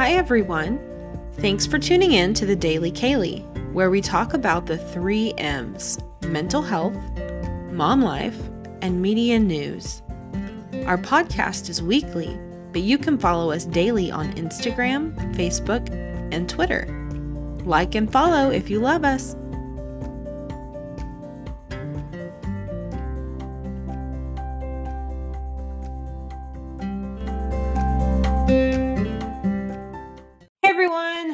Hi everyone! Thanks for tuning in to the Daily Kaylee, where we talk about the 3 M's, mental health, mom life, and media news. Our podcast is weekly, but you can follow us daily on Instagram, Facebook, and Twitter. Like and follow if you love us.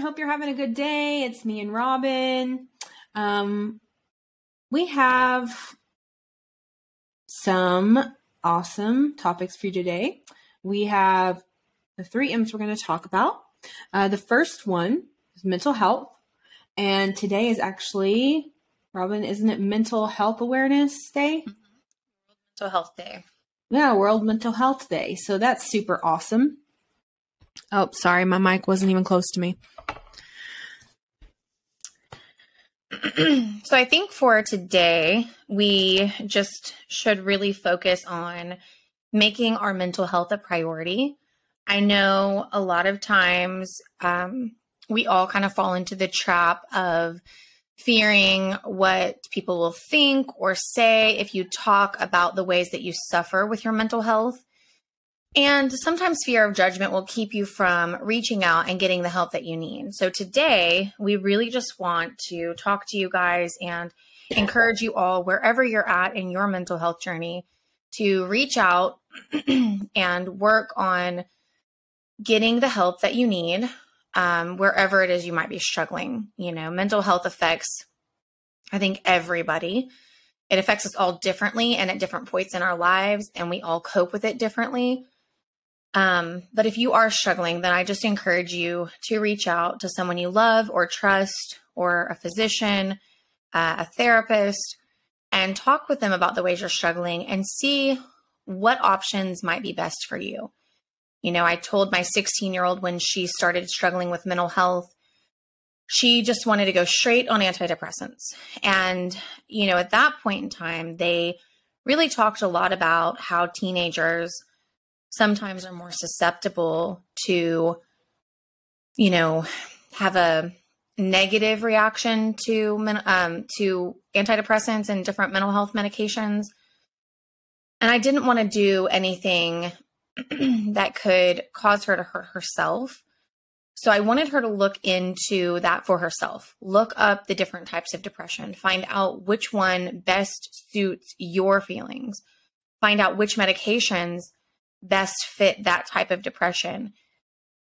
Hope you're having a good day. It's me and Robin. We have some awesome topics for you today. We have the 3 M's we're going to talk about. The first one is mental health. And today is actually, Robin, isn't it Mental Health Awareness Day? Mm-hmm. Mental Health Day. Yeah, World Mental Health Day. So that's super awesome. Oh, sorry. My mic wasn't even close to me. So I think for today, we just should really focus on making our mental health a priority. I know a lot of times we all kind of fall into the trap of fearing what people will think or say if you talk about the ways that you suffer with your mental health. And sometimes fear of judgment will keep you from reaching out and getting the help that you need. So today, we really just want to talk to you guys and encourage you all, wherever you're at in your mental health journey, to reach out and work on getting the help that you need, wherever it is you might be struggling. You know, mental health affects, I think, everybody. It affects us all differently and at different points in our lives, and we all cope with it differently. But if you are struggling, then I just encourage you to reach out to someone you love or trust, or a physician, a therapist, and talk with them about the ways you're struggling and see what options might be best for you. You know, I told my 16-year-old when she started struggling with mental health, she just wanted to go straight on antidepressants. And, you know, at that point in time, they really talked a lot about how teenagers sometimes are more susceptible to, you know, have a negative reaction to antidepressants and different mental health medications. And I didn't want to do anything that could cause her to hurt herself. So I wanted her to look into that for herself, look up the different types of depression, find out which one best suits your feelings, find out which medications best fit that type of depression.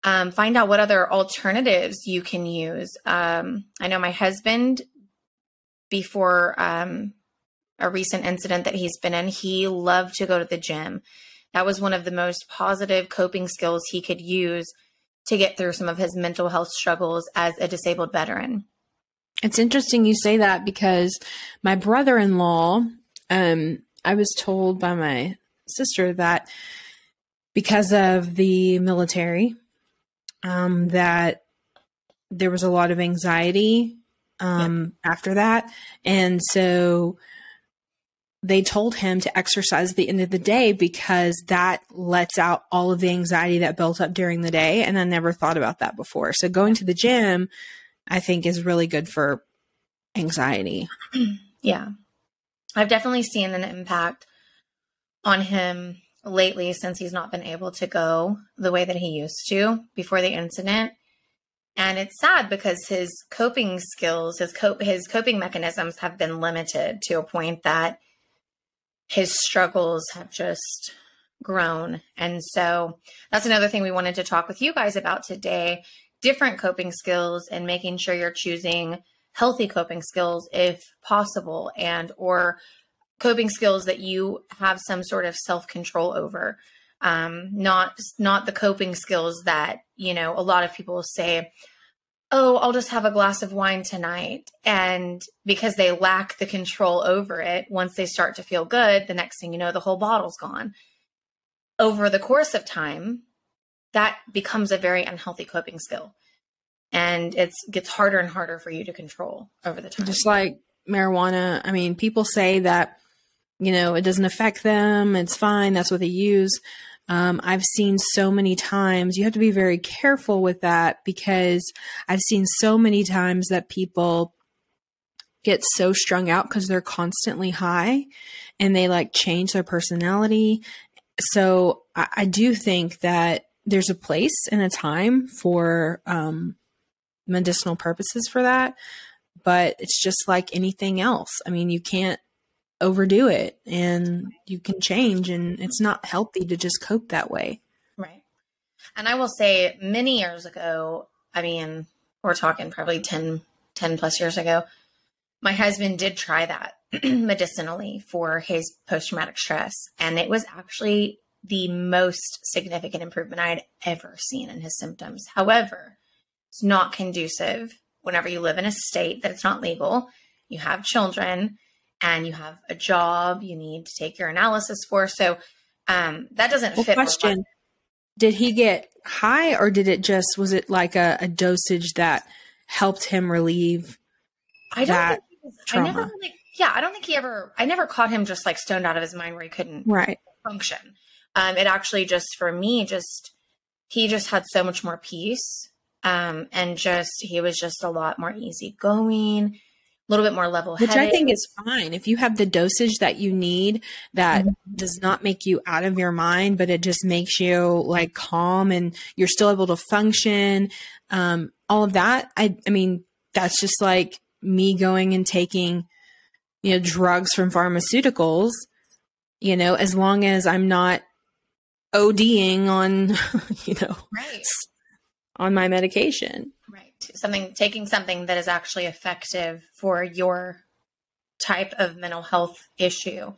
Find out what other alternatives you can use. I know my husband, before a recent incident that he's been in, he loved to go to the gym. That was one of the most positive coping skills he could use to get through some of his mental health struggles as a disabled veteran. It's interesting you say that, because my brother-in-law, I was told by my sister that because of the military, that there was a lot of anxiety after that. And so they told him to exercise at the end of the day because that lets out all of the anxiety that built up during the day. And I never thought about that before. So going to the gym, I think, is really good for anxiety. Yeah. I've definitely seen an impact on him lately, since he's not been able to go the way that he used to before the incident. And it's sad because his coping skills, his coping mechanisms have been limited to a point that his struggles have just grown. And so that's another thing we wanted to talk with you guys about today, different coping skills and making sure you're choosing healthy coping skills if possible, and or coping skills that you have some sort of self-control over, not the coping skills that, you know, a lot of people say, oh, I'll just have a glass of wine tonight. And because they lack the control over it, once they start to feel good, the next thing you know, the whole bottle's gone. Over the course of time, that becomes a very unhealthy coping skill. And it gets harder and harder for you to control over the time. Just like marijuana. I mean, people say that, you know, it doesn't affect them. It's fine. That's what they use. I've seen so many times, you have to be very careful with that, because I've seen so many times that people get so strung out because they're constantly high and they like change their personality. So I do think that there's a place and a time for medicinal purposes for that, but it's just like anything else. I mean, you can't overdo it, and you can change, and it's not healthy to just cope that way. Right. And I will say, many years ago, I mean, we're talking probably 10 plus years ago, my husband did try that medicinally for his post-traumatic stress. And it was actually the most significant improvement I had ever seen in his symptoms. However, it's not conducive whenever you live in a state that it's not legal, you have children, and you have a job you need to take your analysis for. So that doesn't fit. Question. Did he get high, or did it just, was it like a dosage that helped him relieve that trauma? I never caught him just like stoned out of his mind where he couldn't function. It actually just, for me, he just had so much more peace. And just, he was just a lot more easygoing, a little bit more level-headed. Which I think is fine. If you have the dosage that you need, that mm-hmm. does not make you out of your mind, but it just makes you like calm and you're still able to function. All of that. I mean, that's just like me going and taking, drugs from pharmaceuticals, as long as I'm not ODing on, on my medication. Right. Taking something that is actually effective for your type of mental health issue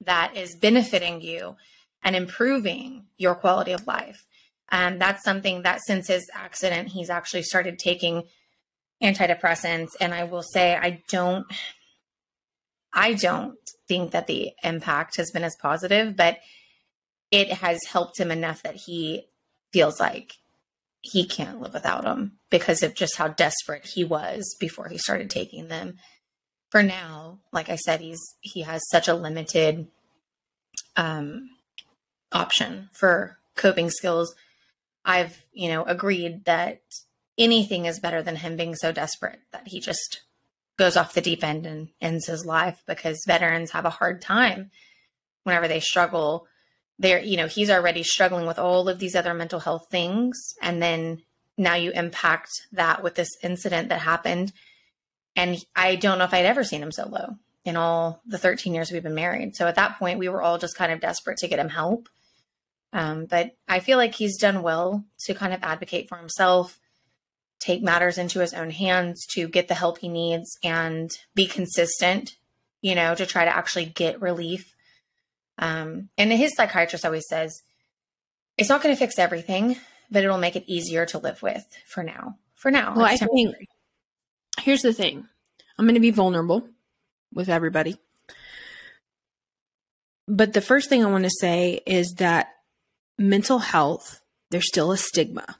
that is benefiting you and improving your quality of life. And that's something that since his accident, he's actually started taking antidepressants. And I will say, I don't think that the impact has been as positive, but it has helped him enough that he feels like he can't live without them because of just how desperate he was before he started taking them. For now, like I said, he has such a limited option for coping skills. I've, agreed that anything is better than him being so desperate that he just goes off the deep end and ends his life, because veterans have a hard time whenever they struggle. He's already struggling with all of these other mental health things. And then now you impact that with this incident that happened. And I don't know if I'd ever seen him so low in all the 13 years we've been married. So at that point, we were all just kind of desperate to get him help. But I feel like he's done well to kind of advocate for himself, take matters into his own hands to get the help he needs, and be consistent, to try to actually get relief. And his psychiatrist always says, it's not going to fix everything, but it'll make it easier to live with for now. Well, I think here's the thing. I'm going to be vulnerable with everybody. But the first thing I want to say is that mental health, there's still a stigma.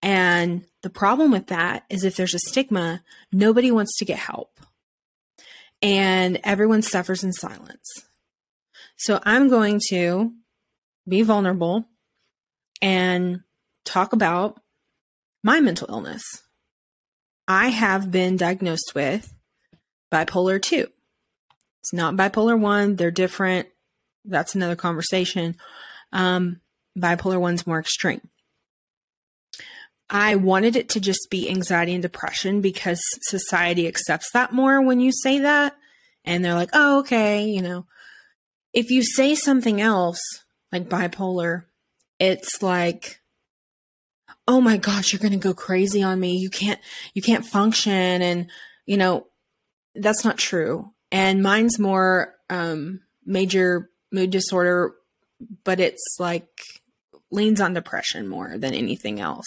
And the problem with that is if there's a stigma, nobody wants to get help. And everyone suffers in silence. So I'm going to be vulnerable and talk about my mental illness. I have been diagnosed with bipolar 2. It's not bipolar 1. They're different. That's another conversation. Bipolar 1's more extreme. I wanted it to just be anxiety and depression because society accepts that more when you say that. And they're like, oh, okay, If you say something else, like bipolar, it's like, oh my gosh, you're going to go crazy on me. You can't function. And, that's not true. And mine's more major mood disorder, but it's like leans on depression more than anything else.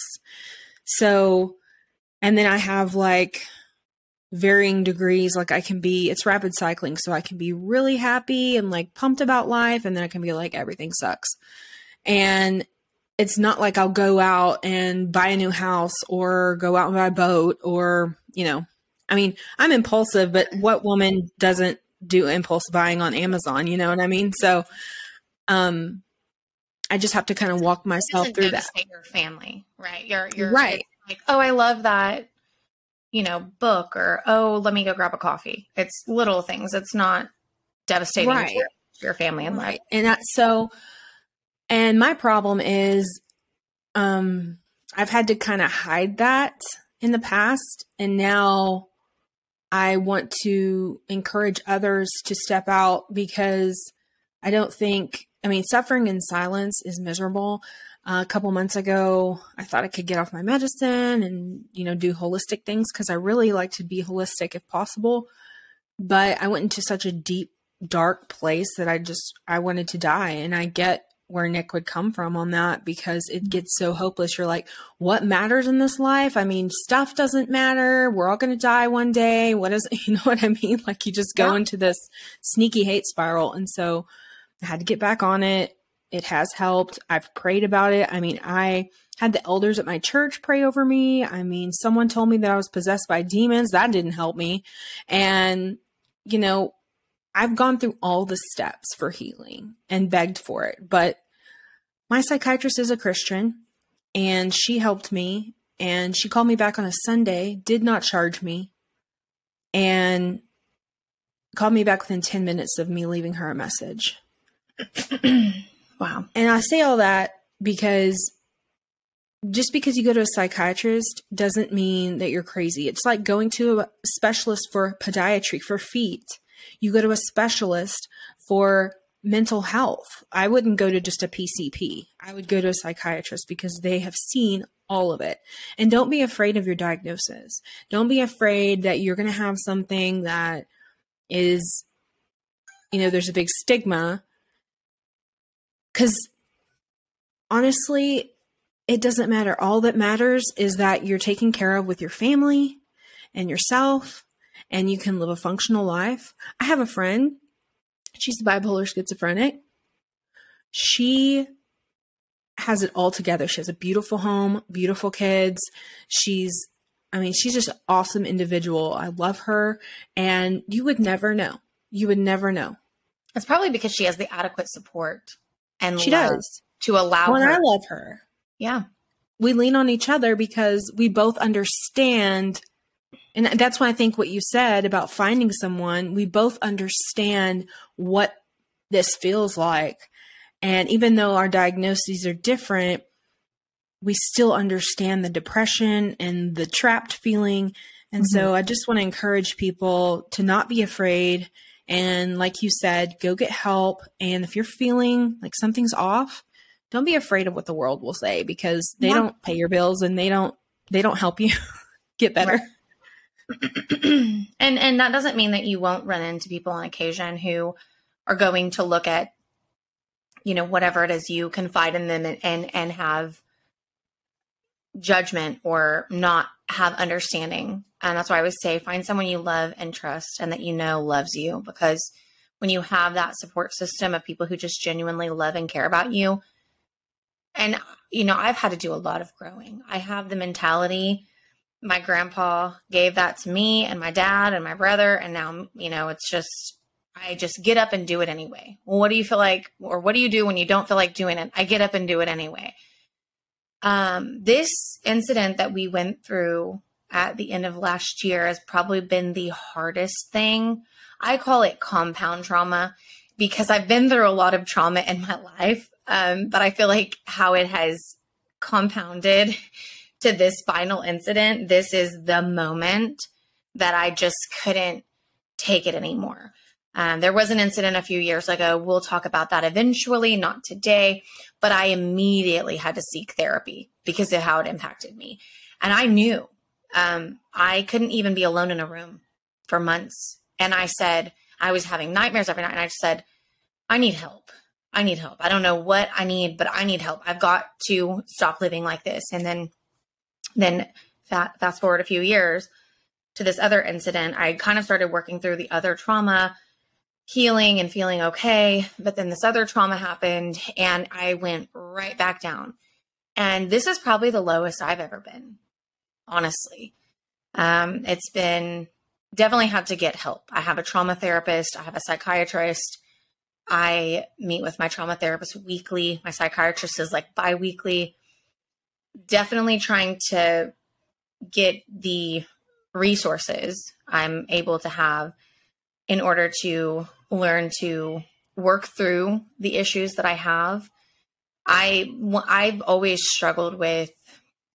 So, and then I have like varying degrees. Like it's rapid cycling. So I can be really happy and like pumped about life. And then I can be like, everything sucks. And it's not like I'll go out and buy a new house or go out and buy a boat or, I'm impulsive, but what woman doesn't do impulse buying on Amazon? You know what I mean? So, I just have to kind of walk myself through that. Your family, right? You're right. Like, oh, I love that, book, or, oh, let me go grab a coffee. It's little things. It's not devastating right. to your family and life. And that's so, and my problem is, I've had to kind of hide that in the past. And now I want to encourage others to step out, because I don't think, suffering in silence is miserable. A couple months ago, I thought I could get off my medicine and, do holistic things, because I really like to be holistic if possible. But I went into such a deep, dark place that I wanted to die. And I get where Nick would come from on that, because it gets so hopeless. You're like, what matters in this life? Stuff doesn't matter. We're all going to die one day. What is, Like, you just go into this sneaky hate spiral. And so I had to get back on it. It has helped. I've prayed about it. I had the elders at my church pray over me. Someone told me that I was possessed by demons. That didn't help me. And, I've gone through all the steps for healing and begged for it. But my psychiatrist is a Christian, and she helped me. And she called me back on a Sunday, did not charge me, and called me back within 10 minutes of me leaving her a message. Wow. And I say all that because just because you go to a psychiatrist doesn't mean that you're crazy. It's like going to a specialist for podiatry, for feet. You go to a specialist for mental health. I wouldn't go to just a PCP. I would go to a psychiatrist, because they have seen all of it. And don't be afraid of your diagnosis. Don't be afraid that you're going to have something that is, there's a big stigma. Because honestly, it doesn't matter. All that matters is that you're taken care of with your family and yourself, and you can live a functional life. I have a friend. She's bipolar schizophrenic. She has it all together. She has a beautiful home, beautiful kids. She's just an awesome individual. I love her. And you would never know. You would never know. It's probably because she has the adequate support. And she does to allow her. And I love her. Yeah. We lean on each other because we both understand. And that's why I think what you said about finding someone, we both understand what this feels like. And even though our diagnoses are different, we still understand the depression and the trapped feeling. And so I just want to encourage people to not be afraid. And like you said, go get help. And if you're feeling like something's off, don't be afraid of what the world will say, because they don't pay your bills, and they don't help you get better. Right. and that doesn't mean that you won't run into people on occasion who are going to look at, whatever it is you confide in them and have judgment or not have understanding. And that's why I always say, find someone you love and trust and that loves you. Because when you have that support system of people who just genuinely love and care about you, and, I've had to do a lot of growing. I have the mentality. My grandpa gave that to me, and my dad and my brother. And now, it's just, I just get up and do it anyway. Well, what do you feel like, or what do you do when you don't feel like doing it? I get up and do it anyway. This incident that we went through at the end of last year has probably been the hardest thing. I call it compound trauma, because I've been through a lot of trauma in my life. But I feel like how it has compounded to this final incident, this is the moment that I just couldn't take it anymore. There was an incident a few years ago. We'll talk about that eventually, not today, but I immediately had to seek therapy because of how it impacted me. And I knew, I couldn't even be alone in a room for months. And I said, I was having nightmares every night. And I just said, I need help. I don't know what I need, but I need help. I've got to stop living like this. And then fast forward a few years to this other incident, I kind of started working through the other trauma, healing and feeling okay. But then this other trauma happened, and I went right back down. And this is probably the lowest I've ever been. Honestly, it's been definitely had to get help. I have a trauma therapist. I have a psychiatrist. I meet with my trauma therapist weekly. My psychiatrist is like bi-weekly. Definitely trying to get the resources I'm able to have in order to learn to work through the issues that I have. I've always struggled with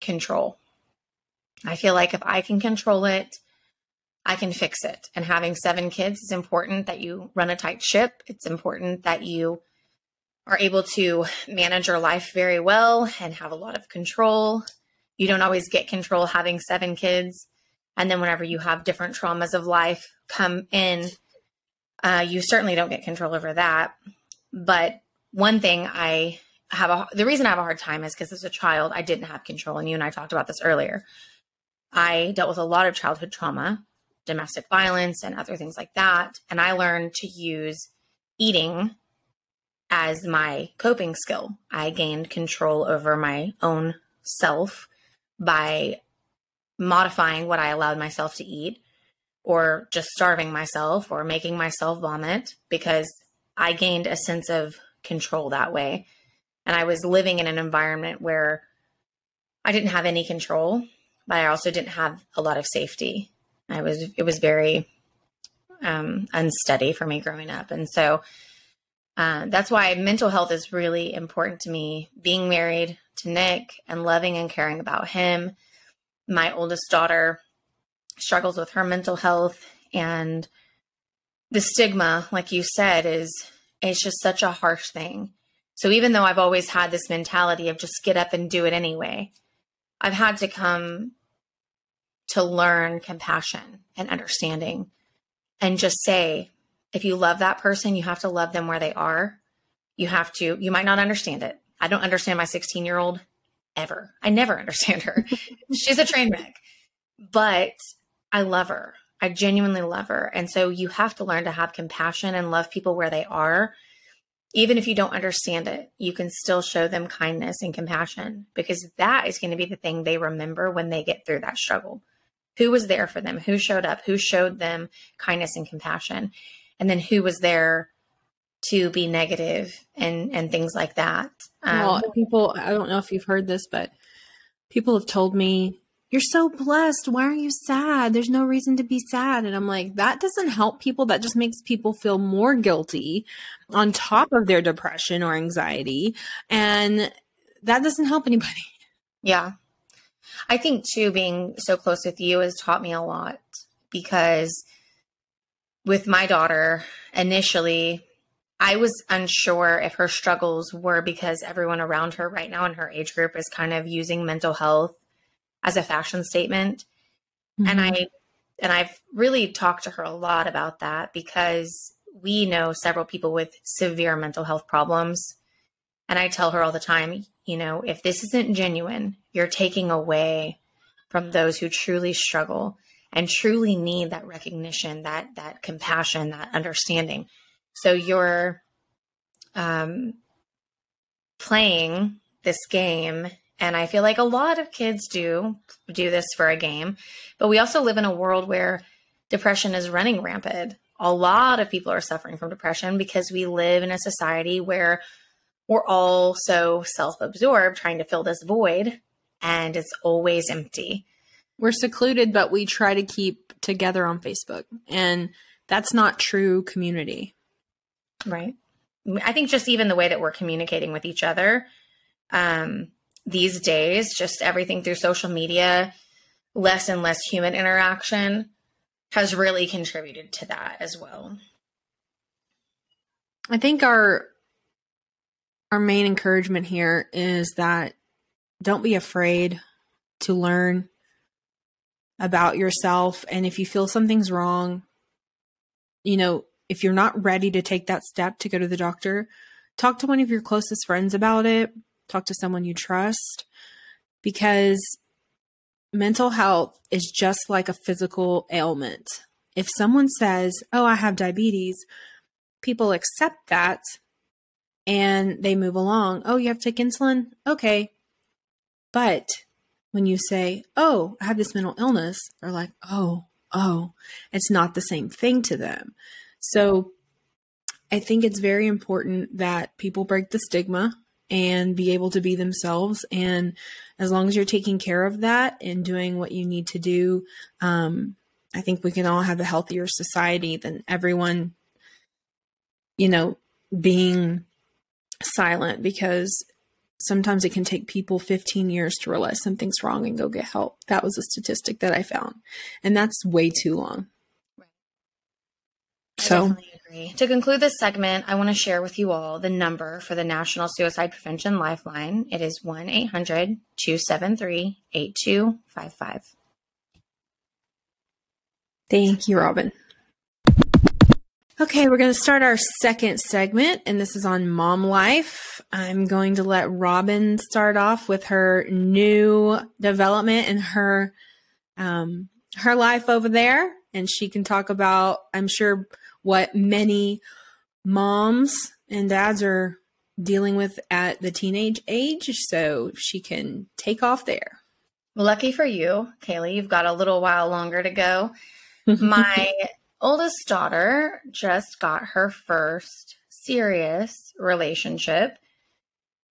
control. I feel like if I can control it, I can fix it. And having 7 kids, it's important that you run a tight ship. It's important that you are able to manage your life very well and have a lot of control. You don't always get control having 7 kids. And then whenever you have different traumas of life come in, you certainly don't get control over that. But one thing the reason I have a hard time is because as a child, I didn't have control. And you and I talked about this earlier. I dealt with a lot of childhood trauma, domestic violence and other things like that. And I learned to use eating as my coping skill. I gained control over my own self by modifying what I allowed myself to eat, or just starving myself or making myself vomit, because I gained a sense of control that way. And I was living in an environment where I didn't have any control, but I also didn't have a lot of safety. It was very unsteady for me growing up. And so that's why mental health is really important to me. Being married to Nick and loving and caring about him. My oldest daughter struggles with her mental health, and the stigma, like you said, it's just such a harsh thing. So even though I've always had this mentality of just get up and do it anyway, I've had to come to learn compassion and understanding, and just say, if you love that person, you have to love them where they are. You might not understand it. I don't understand my 16-year-old ever. I never understand her. She's a train wreck, but I love her. I genuinely love her. And so you have to learn to have compassion and love people where they are. Even if you don't understand it, you can still show them kindness and compassion, because that is going to be the thing they remember when they get through that struggle. Who was there for them? Who showed up? Who showed them kindness and compassion? And then who was there to be negative and things like that? Well, people, I don't know if you've heard this, but people have told me, you're so blessed. Why are you sad? There's no reason to be sad. And I'm like, that doesn't help people. That just makes people feel more guilty on top of their depression or anxiety. And that doesn't help anybody. Yeah. I think too, being so close with you has taught me a lot, because with my daughter, initially, I was unsure if her struggles were because everyone around her right now in her age group is kind of using mental health as a fashion statement. Mm-hmm. And I've really talked to her a lot about that, because we know several people with severe mental health problems. And I tell her all the time, you know, if this isn't genuine, you're taking away from those who truly struggle and truly need that recognition, that compassion, that understanding. So you're playing this game. And I feel like a lot of kids do this for a game, but we also live in a world where depression is running rampant. A lot of people are suffering from depression because we live in a society where we're all so self-absorbed, trying to fill this void, and it's always empty. We're secluded, but we try to keep together on Facebook, and that's not true community. Right. I think just even the way that we're communicating with each other, these days, just everything through social media, less and less human interaction has really contributed to that as well. I think our main encouragement here is that don't be afraid to learn about yourself. And if you feel something's wrong, you know, if you're not ready to take that step to go to the doctor, talk to one of your closest friends about it. Talk to someone you trust, because mental health is just like a physical ailment. If someone says, oh, I have diabetes, people accept that and they move along. Oh, you have to take insulin? Okay. But when you say, oh, I have this mental illness, they're like, oh, it's not the same thing to them. So I think it's very important that people break the stigma and be able to be themselves. And as long as you're taking care of that and doing what you need to do, I think we can all have a healthier society than everyone, you know, being silent, because sometimes it can take people 15 years to realize something's wrong and go get help. That was a statistic that I found, and that's way too long. Right. So to conclude this segment, I want to share with you all the number for the National Suicide Prevention Lifeline. It is 1-800-273-8255. Thank you, Robin. Okay, we're going to start our second segment, and this is on mom life. I'm going to let Robin start off with her new development and her her life over there, and she can talk about, I'm sure, what many moms and dads are dealing with at the teenage age, so she can take off there. Well, lucky for you, Kaylee, you've got a little while longer to go. My oldest daughter just got her first serious relationship,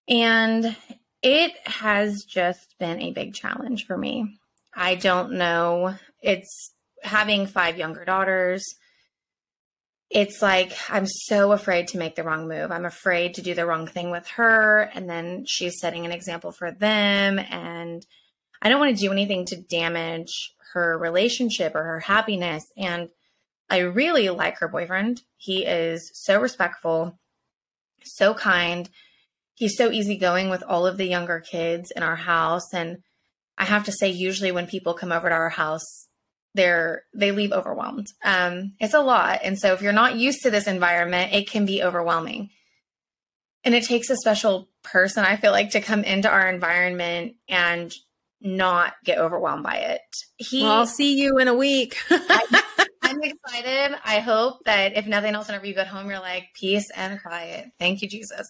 and it has just been a big challenge for me. I don't know. It's having 5 younger daughters. It's like, I'm so afraid to make the wrong move. I'm afraid to do the wrong thing with her. And then she's setting an example for them. And I don't want to do anything to damage her relationship or her happiness. And I really like her boyfriend. He is so respectful, so kind. He's so easygoing with all of the younger kids in our house. And I have to say, usually when people come over to our house, they leave overwhelmed. It's a lot. And so if you're not used to this environment, it can be overwhelming. And it takes a special person, I feel like, to come into our environment and not get overwhelmed by it. Well, I'll see you in a week. I'm excited. I hope that if nothing else, whenever you get home, you're like, peace and quiet. Thank you, Jesus.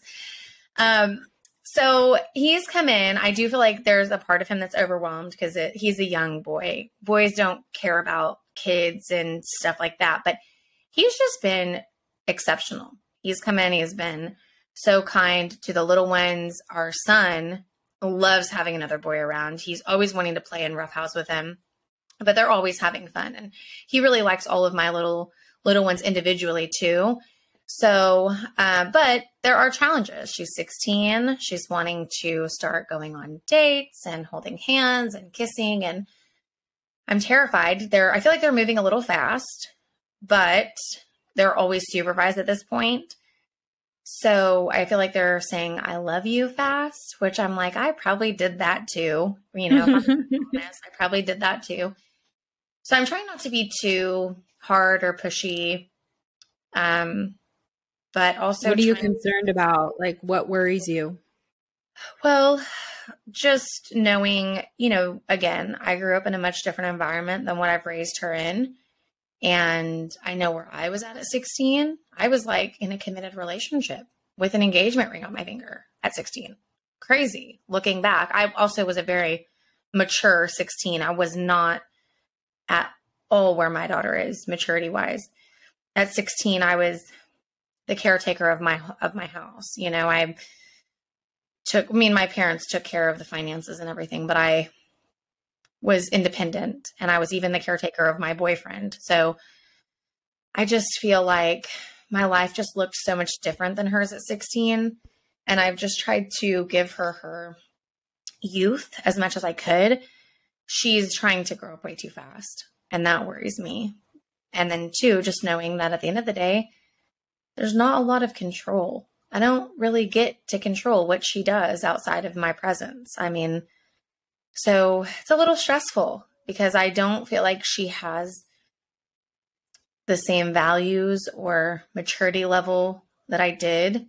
So he's come in. I do feel like there's a part of him that's overwhelmed because he's a young boy. Boys don't care about kids and stuff like that, but he's just been exceptional. He's come in. He's been so kind to the little ones. Our son loves having another boy around. He's always wanting to play in roughhouse with him, but they're always having fun. And he really likes all of my little ones individually too. So, but there are challenges. She's 16. She's wanting to start going on dates and holding hands and kissing. And I'm terrified. I feel like they're moving a little fast, but they're always supervised at this point. So I feel like they're saying, I love you fast, which I'm like, I probably did that too. You know, if I'm honest, I probably did that too. So I'm trying not to be too hard or pushy. But also, what are you concerned about? Like, what worries you? Well, just knowing, you know, again, I grew up in a much different environment than what I've raised her in. And I know where I was at 16. I was like in a committed relationship with an engagement ring on my finger at 16. Crazy. Looking back, I also was a very mature 16. I was not at all where my daughter is maturity wise. At 16, I was the caretaker of my house. You know, my parents took care of the finances and everything, but I was independent, and I was even the caretaker of my boyfriend. So I just feel like my life just looked so much different than hers at 16. And I've just tried to give her her youth as much as I could. She's trying to grow up way too fast, and that worries me. And then too, just knowing that at the end of the day, there's not a lot of control. I don't really get to control what she does outside of my presence. I mean, so it's a little stressful because I don't feel like she has the same values or maturity level that I did.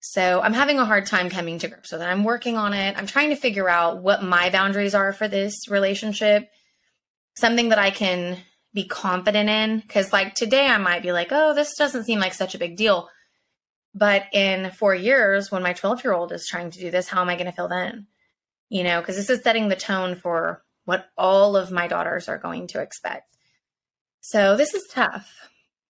So I'm having a hard time coming to grips with it. I'm working on it. I'm trying to figure out what my boundaries are for this relationship, something that I can be confident in. Cause like today I might be like, oh, this doesn't seem like such a big deal. But in 4 years, when my 12-year-old is trying to do this, how am I going to feel then? You know, cause this is setting the tone for what all of my daughters are going to expect. So this is tough,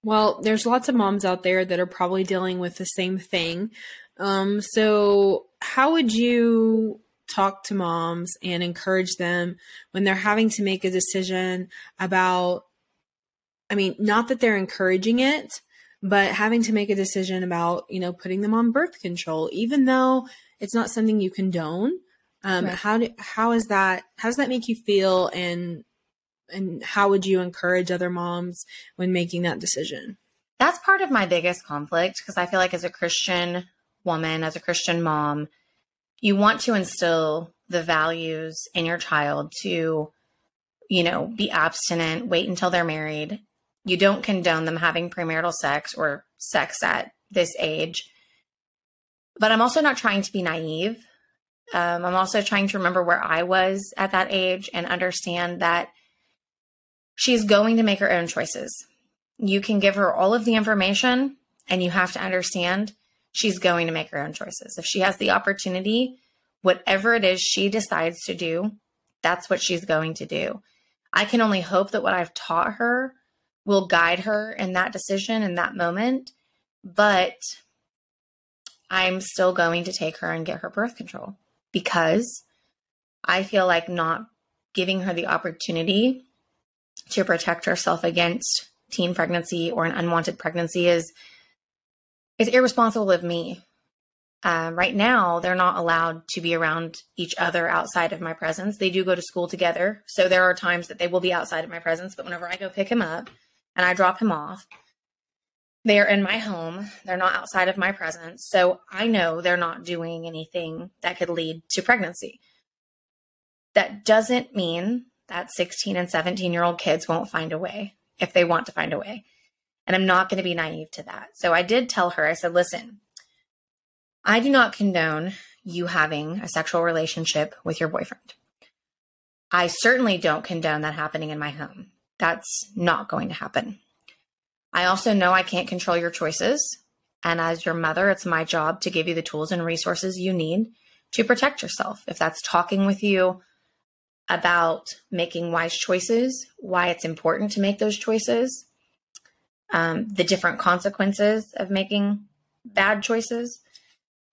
Well, there's lots of moms out there that are probably dealing with the same thing. So how would you talk to moms and encourage them when they're having to make a decision about, I mean, not that they're encouraging it, but having to make a decision about, you know, putting them on birth control, even though it's not something you condone. Right. How does that make you feel? And how would you encourage other moms when making that decision? That's part of my biggest conflict, because I feel like as a Christian woman, as a Christian mom, you want to instill the values in your child to, you know, be abstinent, wait until they're married. You don't condone them having premarital sex or sex at this age. But I'm also not trying to be naive. I'm also trying to remember where I was at that age and understand that she's going to make her own choices. You can give her all of the information, and you have to understand she's going to make her own choices. If she has the opportunity, whatever it is she decides to do, that's what she's going to do. I can only hope that what I've taught her will guide her in that decision in that moment, but I'm still going to take her and get her birth control, because I feel like not giving her the opportunity to protect herself against teen pregnancy or an unwanted pregnancy is irresponsible of me. Right now, they're not allowed to be around each other outside of my presence. They do go to school together, so there are times that they will be outside of my presence, but whenever I go pick him up and I drop him off, they are in my home. They're not outside of my presence, so I know they're not doing anything that could lead to pregnancy. That doesn't mean that 16 and 17-year-old kids won't find a way if they want to find a way. And I'm not going to be naive to that. So I did tell her, I said, listen, I do not condone you having a sexual relationship with your boyfriend. I certainly don't condone that happening in my home. That's not going to happen. I also know I can't control your choices. And as your mother, it's my job to give you the tools and resources you need to protect yourself. If that's talking with you about making wise choices, why it's important to make those choices, the different consequences of making bad choices,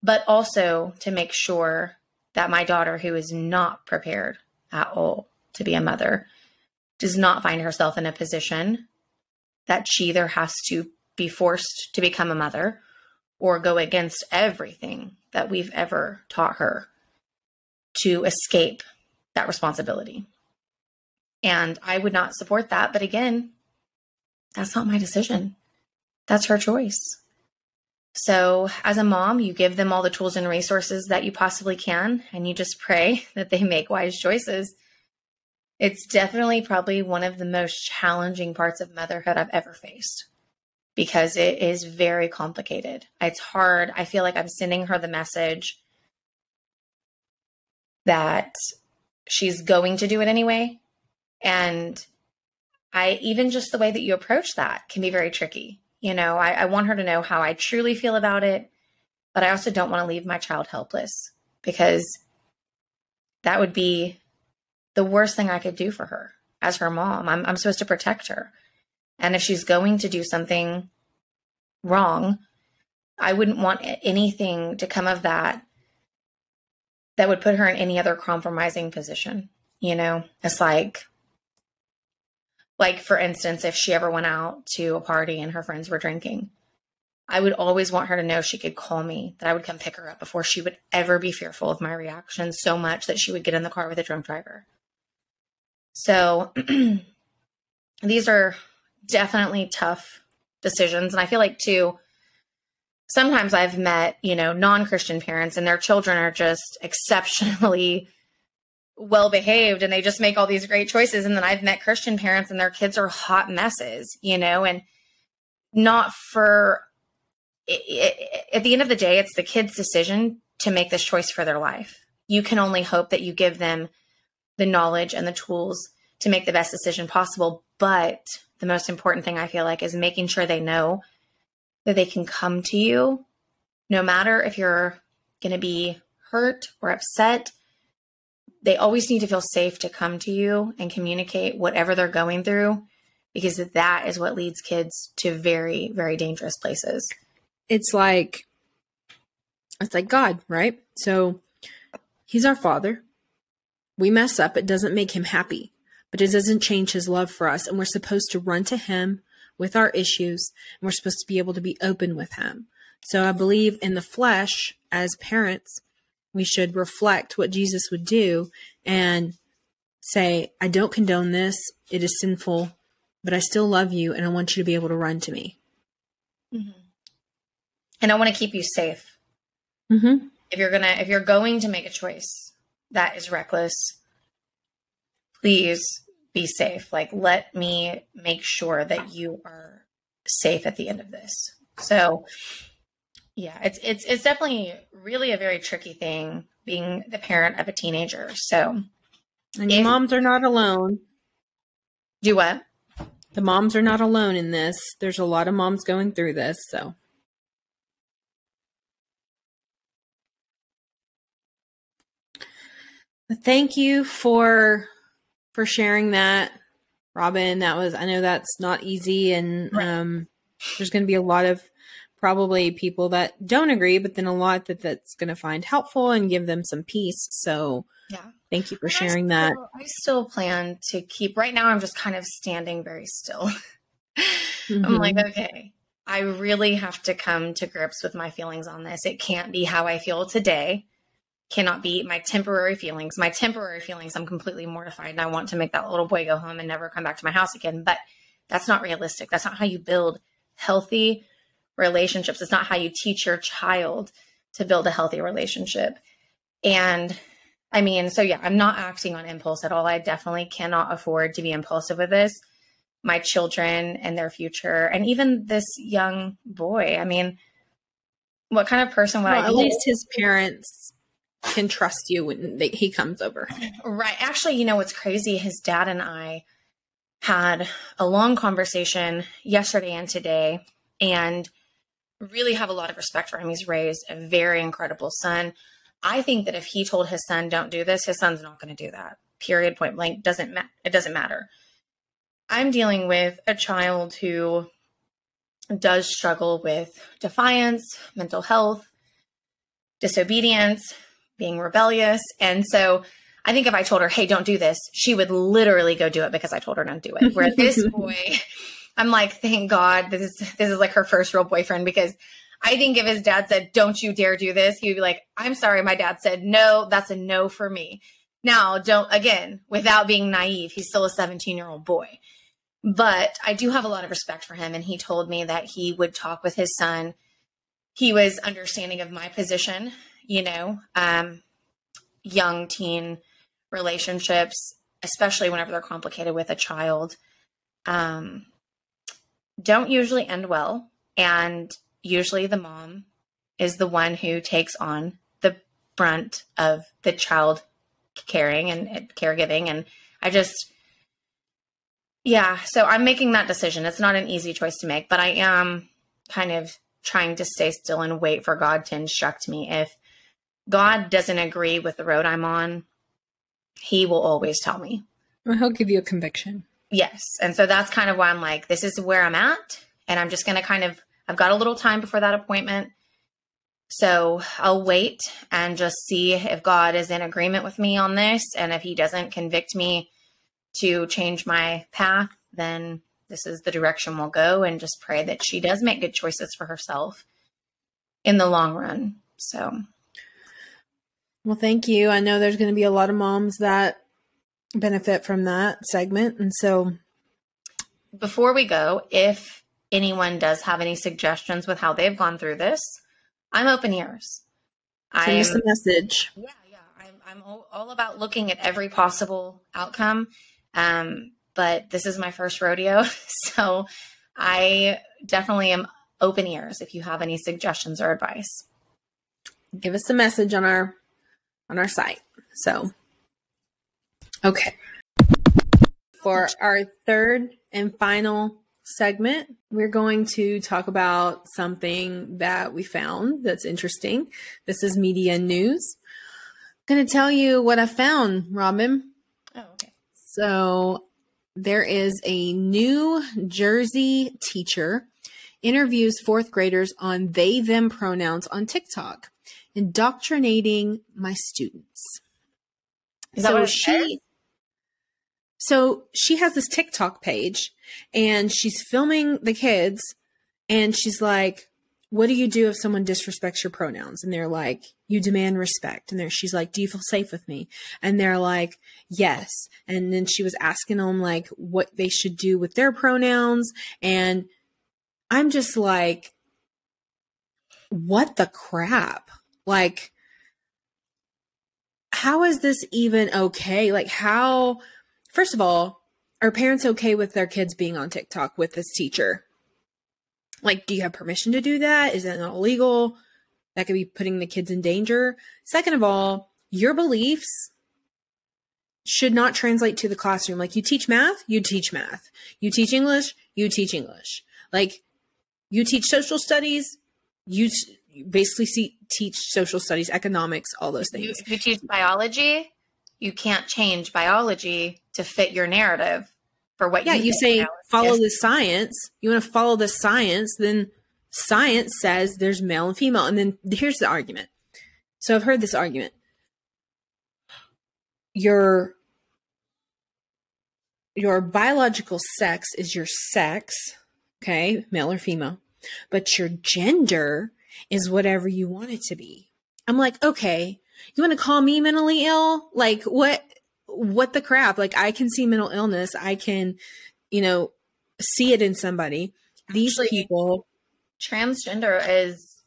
but also to make sure that my daughter, who is not prepared at all to be a mother, does not find herself in a position that she either has to be forced to become a mother or go against everything that we've ever taught her to escape that responsibility. And I would not support that. But again, that's not my decision. That's her choice. So as a mom, you give them all the tools and resources that you possibly can, and you just pray that they make wise choices. It's definitely probably one of the most challenging parts of motherhood I've ever faced, because it is very complicated. It's hard. I feel like I'm sending her the message that she's going to do it anyway. And even just the way that you approach that can be very tricky. You know, I want her to know how I truly feel about it, but I also don't want to leave my child helpless, because that would be the worst thing I could do for her as her mom. I'm supposed to protect her. And if she's going to do something wrong, I wouldn't want anything to come of that would put her in any other compromising position. You know, it's like, for instance, if she ever went out to a party and her friends were drinking, I would always want her to know she could call me, that I would come pick her up before she would ever be fearful of my reaction so much that she would get in the car with a drunk driver. So these are definitely tough decisions. And I feel like, too, sometimes I've met, you know, non-Christian parents, and their children are just exceptionally well-behaved, and they just make all these great choices. And then I've met Christian parents, and their kids are hot messes, you know, and at the end of the day, it's the kid's decision to make this choice for their life. You can only hope that you give them the knowledge and the tools to make the best decision possible. But the most important thing, I feel like, is making sure they know that they can come to you no matter if you're going to be hurt or upset. They always need to feel safe to come to you and communicate whatever they're going through because that is what leads kids to very, very dangerous places. It's like God, right? So he's our father. We mess up. It doesn't make him happy, but it doesn't change his love for us. And we're supposed to run to him with our issues, and we're supposed to be able to be open with him. So I believe in the flesh, as parents, we should reflect what Jesus would do and say, I don't condone this. It is sinful, but I still love you. And I want you to be able to run to me. Mm-hmm. And I want to keep you safe. Mm-hmm. If you're going to make a choice that is reckless, please be safe. Like, let me make sure that you are safe at the end of this. So yeah, it's definitely really a very tricky thing being the parent of a teenager. So moms are not alone. Do what? The moms are not alone in this. There's a lot of moms going through this. So thank you for sharing that, Robin. That was, I know that's not easy, and right. There's going to be a lot of probably people that don't agree, but then a lot that's going to find helpful and give them some peace. So yeah, thank you for sharing that. I still plan to keep, right now I'm just kind of standing very still. Mm-hmm. I'm like, okay, I really have to come to grips with my feelings on this. It can't be how I feel today. Cannot be my temporary feelings. My temporary feelings, I'm completely mortified and I want to make that little boy go home and never come back to my house again. But that's not realistic. That's not how you build healthy relationships. It's not how you teach your child to build a healthy relationship. And I mean, so yeah, I'm not acting on impulse at all. I definitely cannot afford to be impulsive with this. My children and their future, and even this young boy, I mean, what kind of person would I be? At least his parents can trust you when he comes over. Right. Actually, you know, what's crazy, his dad and I had a long conversation yesterday and today, and really have a lot of respect for him. He's raised a very incredible son. I think that if he told his son, don't do this, his son's not going to do that. Period. Point blank. It doesn't matter. I'm dealing with a child who does struggle with defiance, mental health, disobedience, being rebellious. And so I think if I told her, hey, don't do this, she would literally go do it because I told her not to do it. Where this boy, I'm like, thank God this is like her first real boyfriend, because I think if his dad said, don't you dare do this, he'd be like, I'm sorry, my dad said no, that's a no for me. Now, without being naive, he's still a 17-year-old boy. But I do have a lot of respect for him. And he told me that he would talk with his son. He was understanding of my position, you know, young teen relationships, especially whenever they're complicated with a child, don't usually end well. And usually the mom is the one who takes on the brunt of the child caring and caregiving. And so I'm making that decision. It's not an easy choice to make, but I am kind of trying to stay still and wait for God to instruct me. If God doesn't agree with the road I'm on, he will always tell me. Well, he'll give you a conviction. Yes. And so that's kind of why I'm like, this is where I'm at. And I'm just going to I've got a little time before that appointment. So I'll wait and just see if God is in agreement with me on this. And if he doesn't convict me to change my path, then this is the direction we'll go, and just pray that she does make good choices for herself in the long run. So. Well, thank you. I know there's going to be a lot of moms that benefit from that segment. And so before we go, if anyone does have any suggestions with how they've gone through this, I'm open ears. Send us a message. Yeah. Yeah. I'm all about looking at every possible outcome. But this is my first rodeo, so I definitely am open ears if you have any suggestions or advice. Give us a message on our site. So, okay. For our third and final segment, we're going to talk about something that we found that's interesting. This is media news. I'm going to tell you what I found, Robin. Oh, okay. So there is a New Jersey teacher interviews fourth graders on they, them pronouns on TikTok, indoctrinating my students. Is that what she says? So she has this TikTok page and she's filming the kids and she's like, what do you do if someone disrespects your pronouns? And they're like, you demand respect. And she's like, do you feel safe with me? And they're like, yes. And then she was asking them like what they should do with their pronouns. And I'm just like, what the crap? Like, how is this even okay? Like how, first of all, are parents okay with their kids being on TikTok with this teacher? Like, do you have permission to do that? Is that not illegal? That could be putting the kids in danger. Second of all, your beliefs should not translate to the classroom. Like, you teach math, you teach math. You teach English, you teach English. Like, you teach social studies, you basically teach social studies, economics, all those things. You teach biology, you can't change biology to fit your narrative. For what you say, follow the science. You want to follow the science, then science says there's male and female. And then here's the argument. So I've heard this argument. Your biological sex is your sex, okay, male or female, but your gender is whatever you want it to be. I'm like, okay, you want to call me mentally ill? Like, what the crap? Like, I can see mental illness. I can, see it in somebody. These people. Transgender is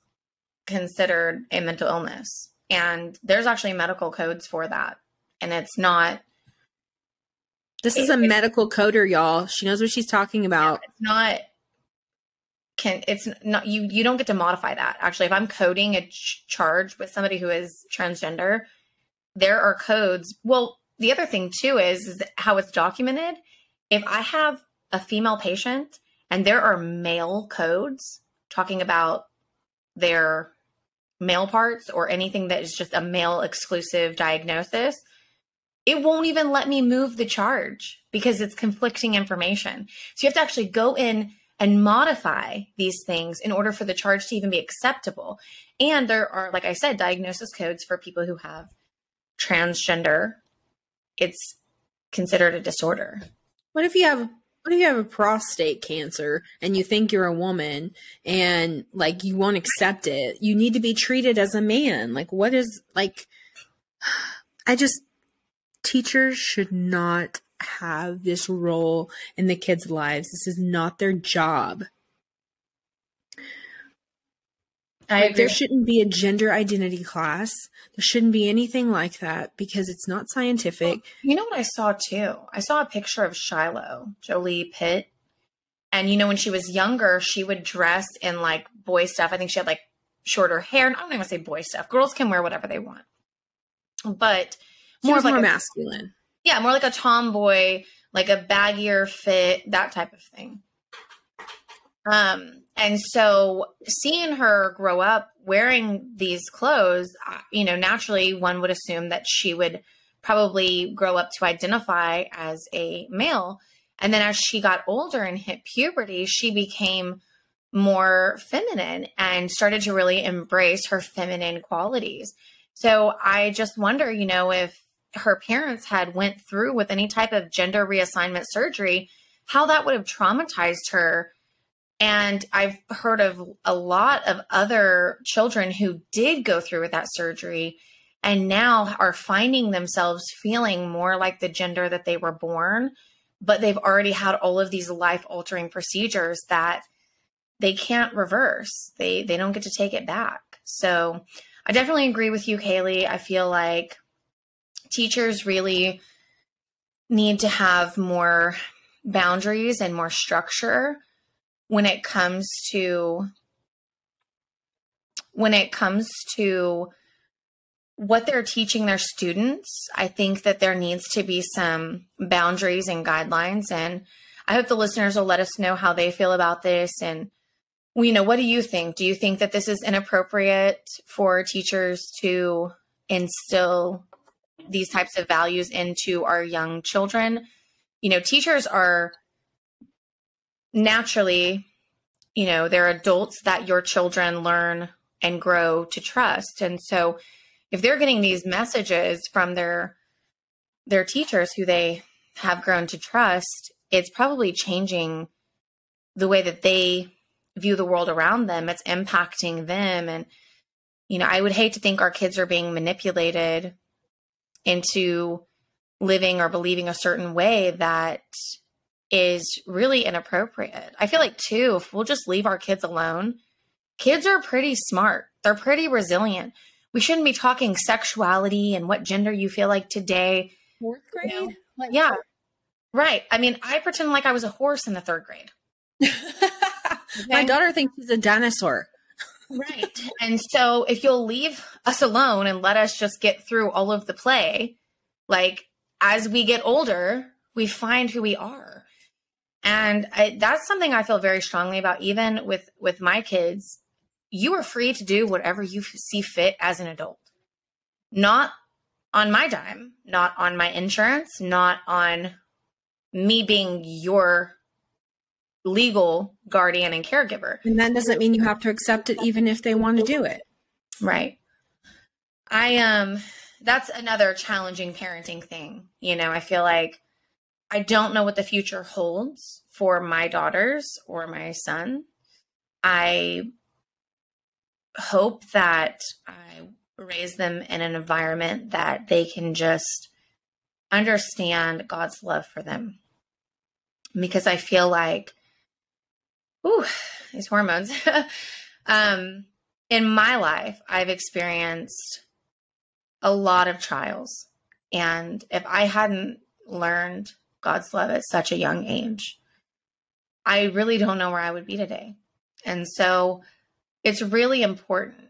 considered a mental illness. And there's actually medical codes for that. And it's not. This is a medical coder, y'all. She knows what she's talking about. Yeah, it's not, you don't get to modify that. Actually, if I'm coding a charge with somebody who is transgender, there are codes. Well, the other thing too is how it's documented. If I have a female patient and there are male codes talking about their male parts or anything that is just a male exclusive diagnosis, it won't even let me move the charge because it's conflicting information. So you have to actually go in and modify these things in order for the charge to even be acceptable. And there are, like I said, diagnosis codes for people who have transgender. It's considered a disorder. What if you have a prostate cancer and you think you're a woman and like you won't accept it? You need to be treated as a man. Like, what is, like, teachers should not have this role in the kids' lives. This is not their job. Like, there shouldn't be a gender identity class. There shouldn't be anything like that because it's not scientific. You know what I saw too? I saw a picture of Shiloh Jolie Pitt. And when she was younger, she would dress in like boy stuff. I think she had like shorter hair. And I don't even say boy stuff. Girls can wear whatever they want. But more masculine. Yeah, more like a tomboy, like a baggier fit, that type of thing. And so seeing her grow up wearing these clothes, naturally one would assume that she would probably grow up to identify as a male. And then as she got older and hit puberty, she became more feminine and started to really embrace her feminine qualities. So I just wonder, if her parents had went through with any type of gender reassignment surgery, how that would have traumatized her. And I've heard of a lot of other children who did go through with that surgery and now are finding themselves feeling more like the gender that they were born, but they've already had all of these life-altering procedures that they can't reverse. They don't get to take it back. So I definitely agree with you, Kaylee. I feel like teachers really need to have more boundaries and more structure when it comes to what they're teaching their students. I think that there needs to be some boundaries and guidelines. And I hope the listeners will let us know how they feel about this. And, what do you think? Do you think that this is inappropriate for teachers to instill these types of values into our young children? you know, teachers are naturally, you know, they're adults that your children learn and grow to trust. And so if they're getting these messages from their teachers who they have grown to trust, it's probably changing the way that they view the world around them. It's impacting them. And, you know, I would hate to think our kids are being manipulated into living or believing a certain way that is really inappropriate. I feel like too, if we'll just leave our kids alone, kids are pretty smart. They're pretty resilient. We shouldn't be talking sexuality and what gender you feel like today. Fourth grade? You know? Like, yeah. Right. I mean, I pretend like I was a horse in the third grade. My daughter thinks she's a dinosaur. Right. And so if you'll leave us alone and let us just get through all of the play, like as we get older, we find who we are. And that's something I feel very strongly about, even with my kids. You are free to do whatever you see fit as an adult, not on my dime, not on my insurance, not on me being your legal guardian and caregiver. And that doesn't mean you have to accept it, even if they want to do it. Right. That's another challenging parenting thing. You know, I feel like I don't know what the future holds for my daughters or my son. I hope that I raise them in an environment that they can just understand God's love for them. Because I feel like, ooh, these hormones. In my life, I've experienced a lot of trials. And if I hadn't learned God's love at such a young age, I really don't know where I would be today. And so it's really important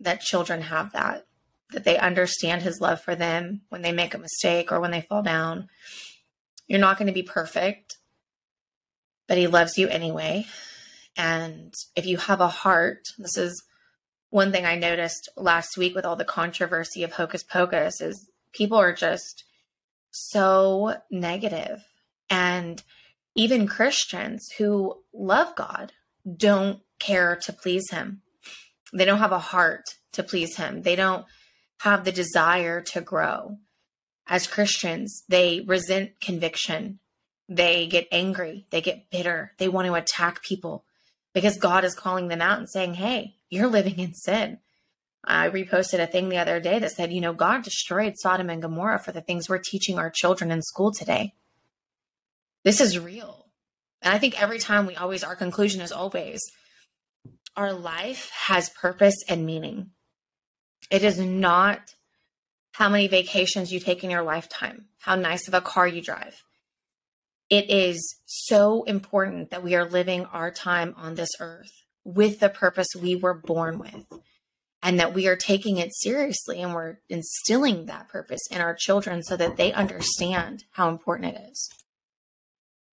that children have that they understand his love for them when they make a mistake or when they fall down. You're not going to be perfect, but he loves you anyway. And if you have a heart, this is one thing I noticed last week with all the controversy of Hocus Pocus, is people are just so negative. And even Christians who love God don't care to please him. They don't have a heart to please him. They don't have the desire to grow. As Christians, they resent conviction. They get angry. They get bitter. They want to attack people because God is calling them out and saying, hey, you're living in sin. I reposted a thing the other day that said, you know, God destroyed Sodom and Gomorrah for the things we're teaching our children in school today. This is real. And I think every time our conclusion is always, our life has purpose and meaning. It is not how many vacations you take in your lifetime, how nice of a car you drive. It is so important that we are living our time on this earth with the purpose we were born with, and that we are taking it seriously and we're instilling that purpose in our children so that they understand how important it is.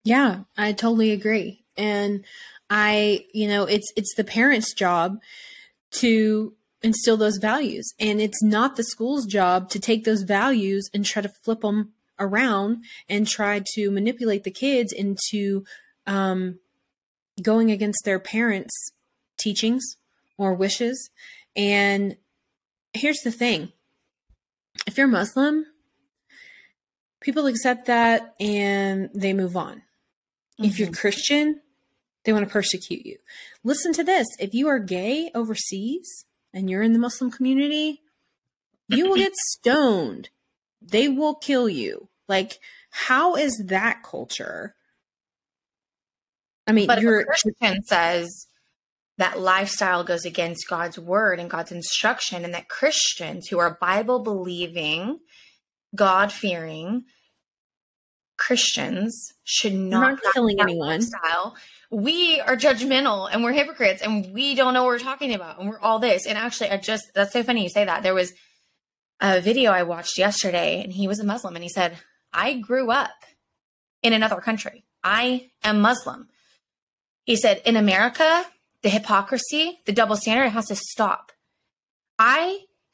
Yeah, I totally agree. And it's the parents' job to instill those values, and it's not the school's job to take those values and try to flip them around and try to manipulate the kids into going against their parents' teachings or wishes. And here's the thing. If you're Muslim, people accept that and they move on. Mm-hmm. If you're Christian, they want to persecute you. Listen to this. If you are gay overseas and you're in the Muslim community, you will get stoned. They will kill you. Like, how is that culture? I mean, but if a Christian says that lifestyle goes against God's word and God's instruction, and that Christians who are Bible-believing, God-fearing Christians should not be killing anyone. Lifestyle. We are judgmental and we're hypocrites and we don't know what we're talking about and we're all this. And actually, that's so funny you say that. There was a video I watched yesterday, and he was a Muslim, and he said, I grew up in another country. I am Muslim. He said, in America, the hypocrisy, the double standard has to stop.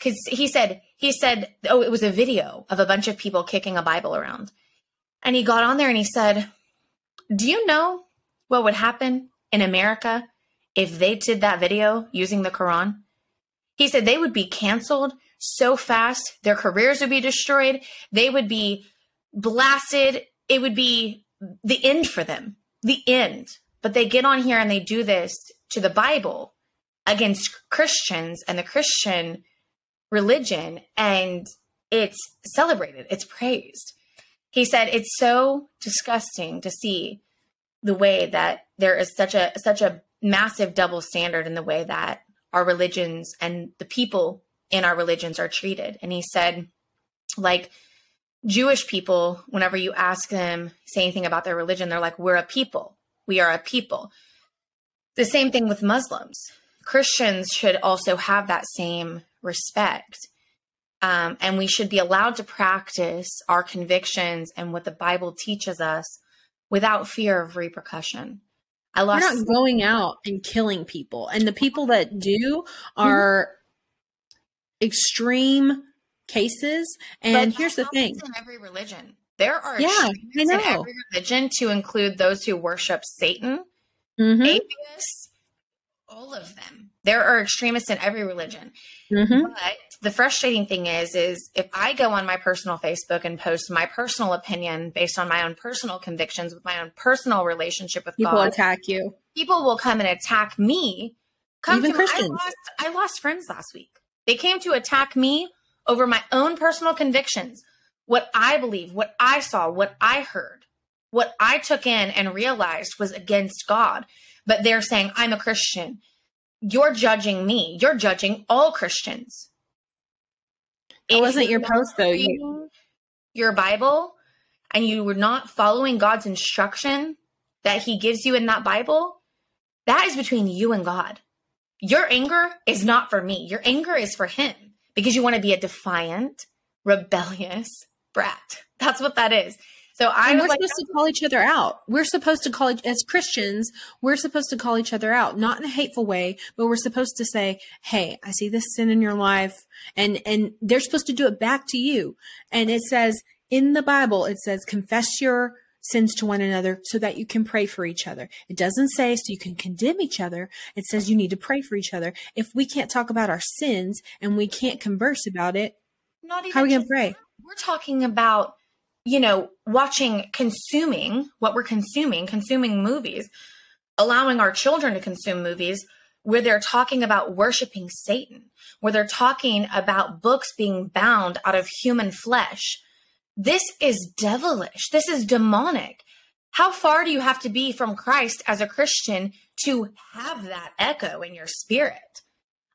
He said, oh, it was a video of a bunch of people kicking a Bible around. And he got on there and he said, do you know what would happen in America if they did that video using the Quran? He said they would be canceled so fast. Their careers would be destroyed. They would be blasted. It would be the end for them, the end. But they get on here and they do this to the Bible against Christians and the Christian religion. And it's celebrated. It's praised. He said, it's so disgusting to see the way that there is such a massive double standard in the way that our religions and the people in our religions are treated. And he said, like, Jewish people, whenever you ask them, say anything about their religion, they're like, we're a people. We are a people. The same thing with Muslims. Christians should also have that same respect. And we should be allowed to practice our convictions and what the Bible teaches us without fear of repercussion. We're not going out and killing people. And the people that do are extreme cases. And here's the thing. In every religion. There are extremists in every religion, to include those who worship Satan, atheists, all of them. There are extremists in every religion. But the frustrating thing is if I go on my personal Facebook and post my personal opinion based on my own personal convictions with my own personal relationship with God, people attack you. People will come and attack me. Even Christians. I lost friends last week. They came to attack me over my own personal convictions, what I believe, what I saw, what I heard, what I took in and realized was against God. But they're saying, I'm a Christian. You're judging me. You're judging all Christians. It wasn't your post, though. Your Bible, and you were not following God's instruction that he gives you in that Bible, that is between you and God. Your anger is not for me. Your anger is for him, because you want to be a defiant, rebellious brat. That's what that is. So we're supposed to call each other out. We're supposed to call, as Christians, we're supposed to call each other out, not in a hateful way, but we're supposed to say, hey, I see this sin in your life. And they're supposed to do it back to you. And it says in the Bible, it says, confess your sins to one another so that you can pray for each other. It doesn't say so you can condemn each other. It says you need to pray for each other. If we can't talk about our sins and we can't converse about it, how are we going to pray? We're talking about, consuming what we're consuming movies, allowing our children to consume movies where they're talking about worshiping Satan, where they're talking about books being bound out of human flesh. This is devilish. This is demonic. How far do you have to be from Christ as a Christian to have that echo in your spirit?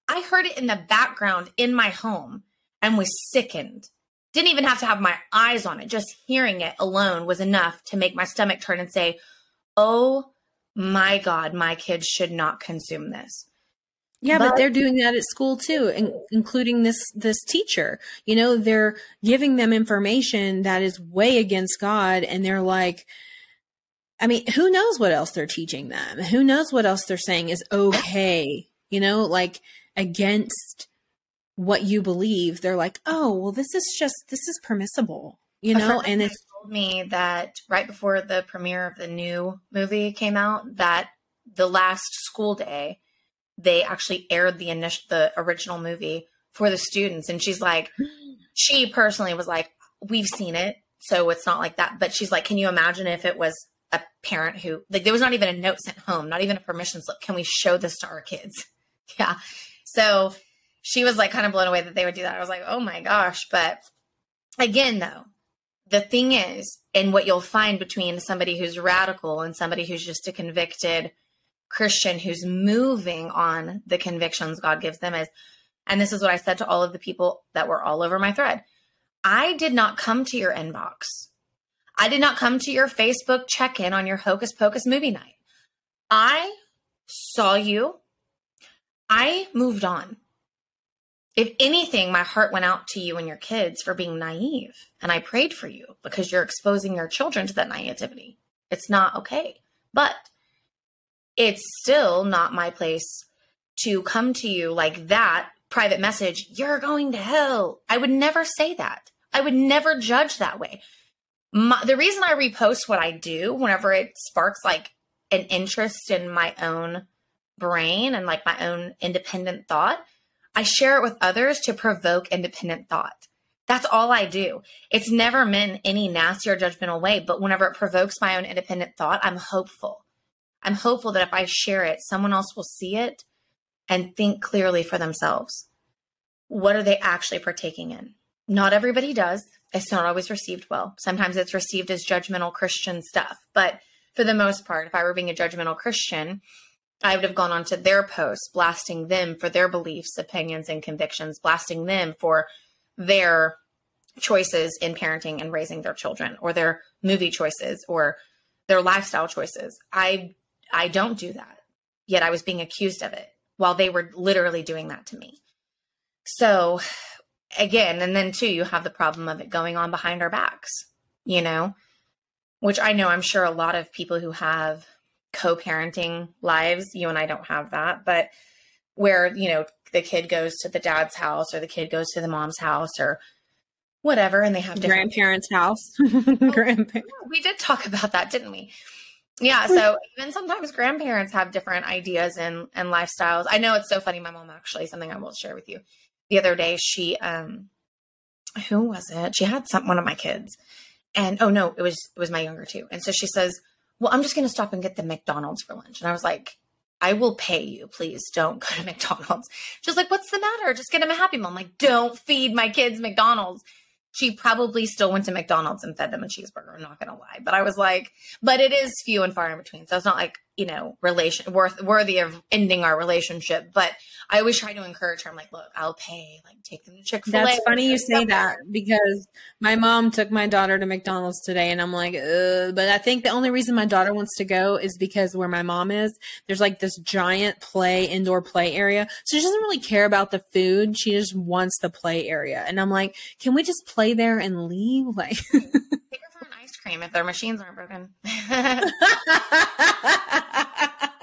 I heard it in the background in my home and was sickened. Didn't even have to have my eyes on it. Just hearing it alone was enough to make my stomach turn and say, oh my God, my kids should not consume this. Yeah, but they're doing that at school too, including this teacher. They're giving them information that is way against God. And they're like, who knows what else they're teaching them? Who knows what else they're saying is okay, against what you believe. They're like, oh, well, this is permissible, and it told me that right before the premiere of the new movie came out, that the last school day, they actually aired the original movie for the students. And she's like, she personally was like, we've seen it, so it's not like that. But she's like, can you imagine if it was a parent who, like, there was not even a note sent home, not even a permission slip. Can we show this to our kids? Yeah. So she was like kind of blown away that they would do that. I was like, oh my gosh. But again, though, the thing is, and what you'll find between somebody who's radical and somebody who's just a convicted Christian who's moving on the convictions God gives them is, and this is what I said to all of the people that were all over my thread. I did not come to your inbox. I did not come to your Facebook check-in on your Hocus Pocus movie night. I saw you. I moved on. If anything, my heart went out to you and your kids for being naive. And I prayed for you because you're exposing your children to that naivety. It's not okay. But it's still not my place to come to you like that private message. You're going to hell. I would never say that. I would never judge that way. the reason I repost what I do whenever it sparks like an interest in my own brain and like my own independent thought, I share it with others to provoke independent thought. That's all I do. It's never meant any nasty or judgmental way, but whenever it provokes my own independent thought, I'm hopeful. I'm hopeful that if I share it, someone else will see it and think clearly for themselves. What are they actually partaking in? Not everybody does. It's not always received well. Sometimes it's received as judgmental Christian stuff. But for the most part, if I were being a judgmental Christian, I would have gone onto their posts, blasting them for their beliefs, opinions, and convictions, blasting them for their choices in parenting and raising their children, or their movie choices, or their lifestyle choices. I don't do that, yet I was being accused of it while they were literally doing that to me. So again, and then too, you have the problem of it going on behind our backs, you know, which I know I'm sure a lot of people who have co-parenting lives, you and I don't have that, but where, you know, the kid goes to the dad's house or the kid goes to the mom's house or whatever, and they have different grandparents' house. We did talk about that, didn't we? Yeah. So even sometimes grandparents have different ideas and lifestyles. I know it's so funny. My mom, actually, something I will share with you. The other day, she, who was it? She had one of my kids, and oh no, it was my younger two. And so she says, well, I'm just going to stop and get the McDonald's for lunch. And I was like, I will pay you. Please don't go to McDonald's. She's like, what's the matter? Just get him a Happy Meal. I'm like, don't feed my kids McDonald's. She probably still went to McDonald's and fed them a cheeseburger. I'm not going to lie. But I was like, but it is few and far in between. So it's not like, you know, worthy of ending our relationship. But I always try to encourage her. I'm like, look, I'll pay, like take them to Chick-fil-A. That's funny you say that, because my mom took my daughter to McDonald's today, and I'm like, ugh. But I think the only reason my daughter wants to go is because where my mom is, there's like this giant indoor play area. So she doesn't really care about the food. She just wants the play area. And I'm like, can we just play there and leave? Like, take her for an ice cream if their machines aren't broken.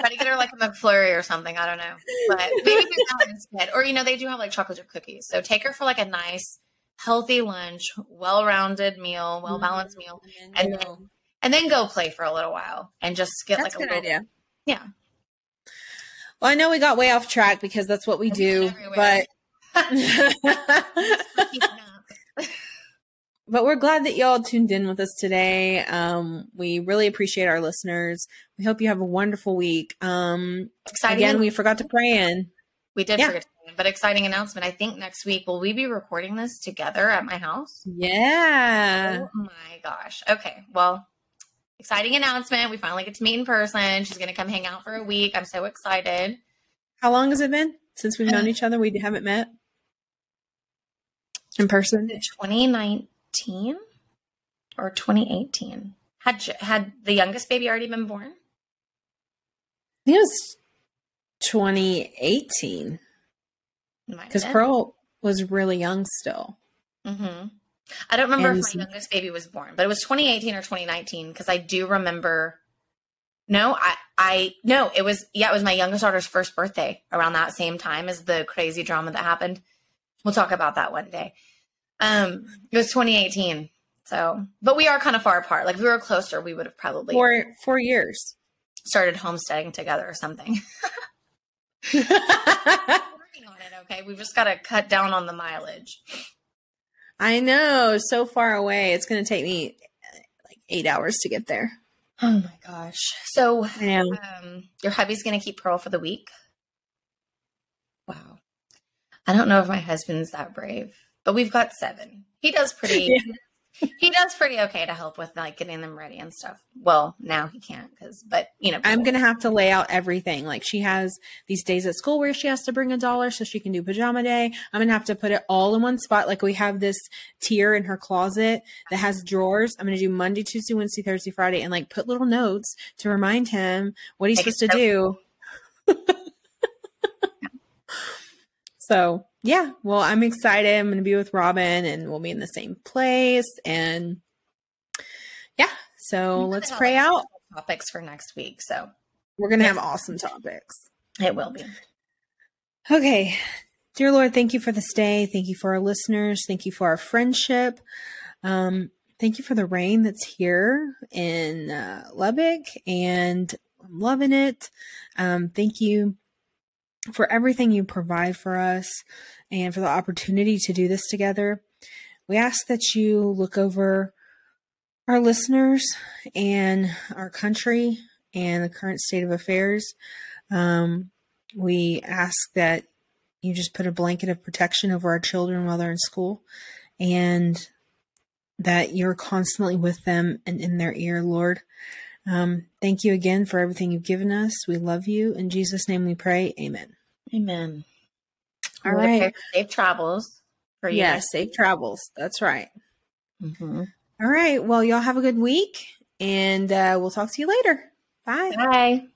Try to get her like a McFlurry or something. I don't know, but maybe that instead. Or, you know, they do have like chocolate chip cookies. So take her for like a nice, healthy lunch, well-rounded meal, well-balanced meal, and then go play for a little while and just get that's like a good idea. Yeah. Well, I know we got way off track because that's what we do, but. But we're glad that y'all tuned in with us today. We really appreciate our listeners. We hope you have a wonderful week. Again, we forgot to pray in. We did forget to pray in, but exciting announcement. I think next week, will we be recording this together at my house? Yeah. Oh my gosh. Okay. Well, exciting announcement. We finally get to meet in person. She's going to come hang out for a week. I'm so excited. How long has it been since we've known each other? We haven't met in person. 2019. Or 2018? Had the youngest baby already been born? It was 2018. Because Pearl was really young still. Mm-hmm. I don't remember if my youngest baby was born, but it was 2018 or 2019 because I do remember. No, it was my youngest daughter's first birthday around that same time as the crazy drama that happened. We'll talk about that one day. It was 2018. So, but we are kind of far apart. Like, if we were closer, we would have probably four years started homesteading together or something. We're working on it. Okay. We've just got to cut down on the mileage. I know, so far away. It's going to take me like 8 hours to get there. Oh my gosh. So, your hubby's going to keep Pearl for the week. Wow. I don't know if my husband's that brave. But we've got 7. He does pretty okay to help with like getting them ready and stuff. Well, now he can't but you know, I'm going to have to lay out everything. Like she has these days at school where she has to bring a dollar so she can do pajama day. I'm going to have to put it all in one spot. Like we have this tier in her closet that has drawers. I'm going to do Monday, Tuesday, Wednesday, Thursday, Friday, and like put little notes to remind him what he's supposed to do. So yeah, well, I'm excited. I'm going to be with Robin and we'll be in the same place. And yeah, so let's pray out topics for next week. So we're going to have awesome topics. It will be. Okay. Dear Lord, thank you for this day. Thank you for our listeners. Thank you for our friendship. Thank you for the rain that's here in Lubbock, and I'm loving it. Thank you for everything you provide for us and for the opportunity to do this together. We ask that you look over our listeners and our country and the current state of affairs. We ask that you just put a blanket of protection over our children while they're in school, and that you're constantly with them and in their ear, Lord. Thank you again for everything you've given us. We love you. In Jesus' name we pray. Amen. Amen. All right. Safe travels for you. Yes, safe travels. That's right. Mm-hmm. All right. Well, y'all have a good week, and we'll talk to you later. Bye. Bye.